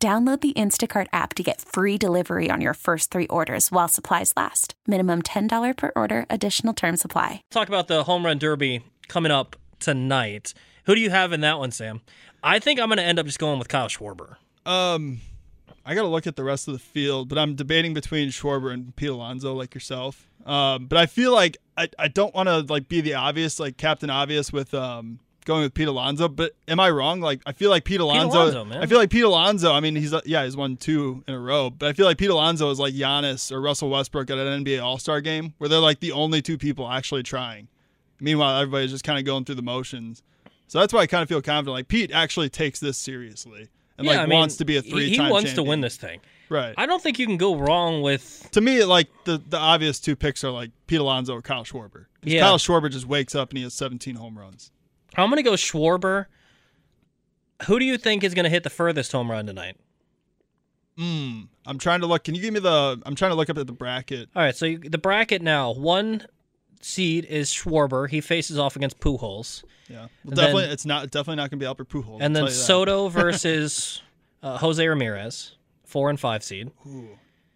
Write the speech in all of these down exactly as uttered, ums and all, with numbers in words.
Download the Instacart app to get free delivery on your first three orders while supplies last. Minimum ten dollars per order. Additional terms apply. Talk about the Home Run Derby coming up tonight. Who do you have in that one, Sam? I think I'm going to end up just going with Kyle Schwarber. Um, I got to look at the rest of the field, but I'm debating between Schwarber and Pete Alonso, like yourself. Um, but I feel like I, I don't want to like be the obvious, like Captain Obvious with um. going with Pete Alonso, but am I wrong? Like I feel like Pete Alonso, Pete Alonso man. I feel like Pete Alonso, I mean, he's yeah, he's won two in a row, but I feel like Pete Alonso is like Giannis or Russell Westbrook at an N B A All-Star game where they're like the only two people actually trying. Meanwhile, everybody's just kind of going through the motions. So that's why I kind of feel confident. Like Pete actually takes this seriously and yeah, like I mean, wants to be a three-time champion. He wants champion. to win this thing. Right. I don't think you can go wrong with... To me, like, the, the obvious two picks are like Pete Alonso or Kyle Schwarber. Yeah. Kyle Schwarber just wakes up and he has seventeen home runs. I'm going to go Schwarber. Who do you think is going to hit the furthest home run tonight? Hmm. I'm trying to look. Can you give me the... I'm trying to look up at the bracket. All right. So you, the bracket now, one seed is Schwarber. He faces off against Pujols. Yeah. Well, definitely, then, it's not definitely not going to be Albert Pujols. And then Soto versus uh, Jose Ramirez, four and five seed. Ooh.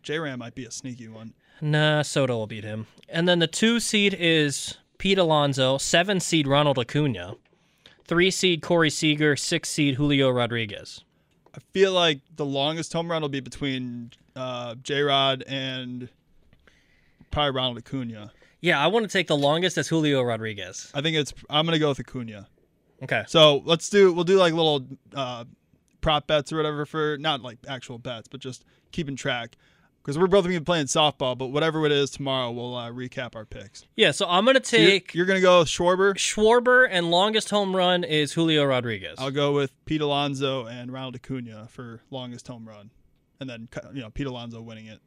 J-Ram might be a sneaky one. Nah, Soto will beat him. And then the two seed is Pete Alonso, seven seed Ronald Acuna, three seed Corey Seager, six seed Julio Rodriguez. I feel like the longest home run will be between uh, J-Rod and probably Ronald Acuna. Yeah, I want to take the longest as Julio Rodriguez. I think it's. I'm gonna go with Acuna. Okay. So let's do. We'll do like little uh, prop bets or whatever for not like actual bets, but just keeping track. Because we're both going to be playing softball, but whatever it is tomorrow, we'll uh, recap our picks. Yeah, so I'm going to take... So you're you're going to go with Schwarber? Schwarber, and longest home run is Julio Rodriguez. I'll go with Pete Alonso and Ronald Acuna for longest home run. And then, you know, Pete Alonso winning it.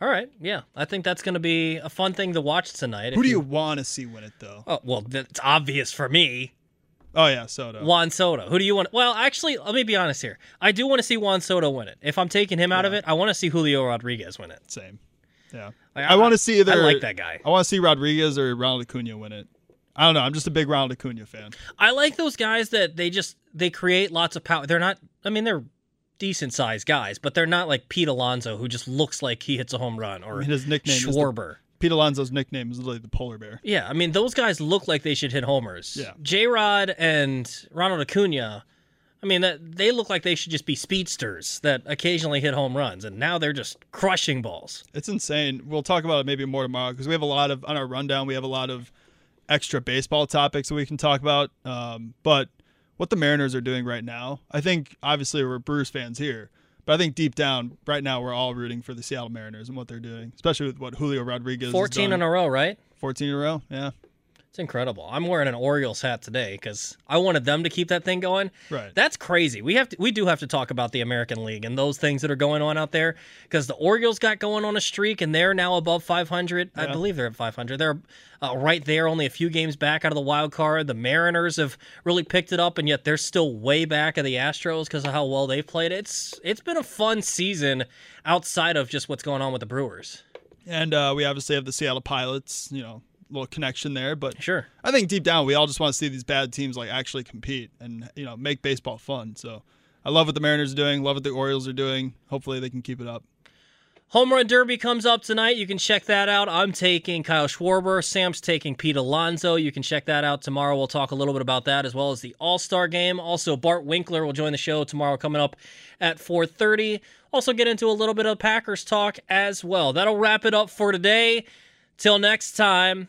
All right, yeah. I think that's going to be a fun thing to watch tonight. Who do you, you want to see win it, though? Oh, well, it's obvious for me. Oh, yeah, Soto. Juan Soto. Who do you want? Well, actually, let me be honest here. I do want to see Juan Soto win it. If I'm taking him out yeah. of it, I want to see Julio Rodriguez win it. Same. Yeah. Like, I, I want to see either. I like that guy. I want to see Rodriguez or Ronald Acuna win it. I don't know. I'm just a big Ronald Acuna fan. I like those guys that they just, they create lots of power. They're not, I mean, they're decent-sized guys, but they're not like Pete Alonso, who just looks like he hits a home run, or I mean, his nickname Schwarber. Is the- Pete Alonso's nickname is literally the polar bear. Yeah, I mean, those guys look like they should hit homers. Yeah. J-Rod and Ronald Acuna, I mean, that, they look like they should just be speedsters that occasionally hit home runs, and now they're just crushing balls. It's insane. We'll talk about it maybe more tomorrow, because we have a lot of, on our rundown, we have a lot of extra baseball topics that we can talk about. Um, but what the Mariners are doing right now, I think, obviously, we're Brewers fans here. But I think deep down, right now, we're all rooting for the Seattle Mariners and what they're doing, especially with what Julio Rodriguez is doing. fourteen in a row, right? fourteen in a row, yeah. It's incredible. I'm wearing an Orioles hat today because I wanted them to keep that thing going. Right. That's crazy. We have to, we do have to talk about the American League and those things that are going on out there because the Orioles got going on a streak and they're now above five hundred. Yeah. I believe they're at five hundred. They're uh, right there, only a few games back out of the wild card. The Mariners have really picked it up, and yet they're still way back of the Astros because of how well they've played. It's it's been a fun season outside of just what's going on with the Brewers. And uh, we obviously have the Seattle Pilots, you know, little connection there, but sure, I think deep down we all just want to see these bad teams like actually compete and, you know, make baseball fun. So I love what the Mariners are doing, love what the Orioles are doing. Hopefully they can keep it up. Home Run Derby comes up tonight. You can check that out. I'm taking Kyle Schwarber. Sam's taking Pete Alonso. You can check that out tomorrow. We'll talk a little bit about that as well as the All-Star game. Also, Bart Winkler will join the show tomorrow coming up at four thirty. Also get into a little bit of Packers talk as well. That'll wrap it up for today. Till next time.